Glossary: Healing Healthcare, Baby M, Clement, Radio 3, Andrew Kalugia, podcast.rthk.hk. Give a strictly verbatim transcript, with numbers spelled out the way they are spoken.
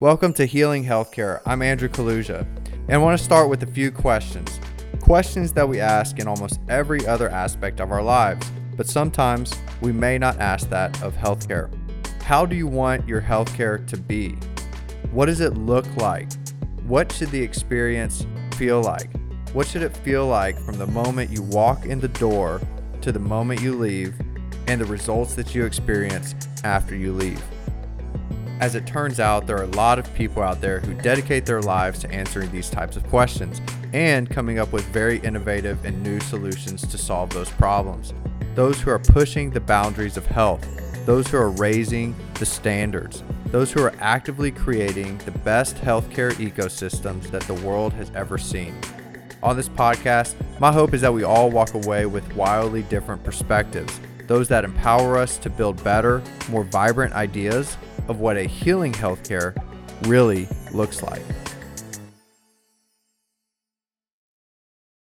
Welcome to Healing Healthcare. I'm Andrew Kalugia, and I want to start with a few questions. Questions that we ask in almost every other aspect of our lives, but sometimes we may not ask that of healthcare. How do you want your healthcare to be? What does it look like? What should the experience feel like? What should it feel like from the moment you walk in the door to the moment you leave and the results that you experience after you leave? As it turns out, there are a lot of people out there who dedicate their lives to answering these types of questions and coming up with very innovative and new solutions to solve those problems. Those who are pushing the boundaries of health, those who are raising the standards, those who are actively creating the best healthcare ecosystems that the world has ever seen. On this podcast, my hope is that we all walk away with wildly different perspectives, those that empower us to build better, more vibrant ideas of what a healing healthcare really looks like.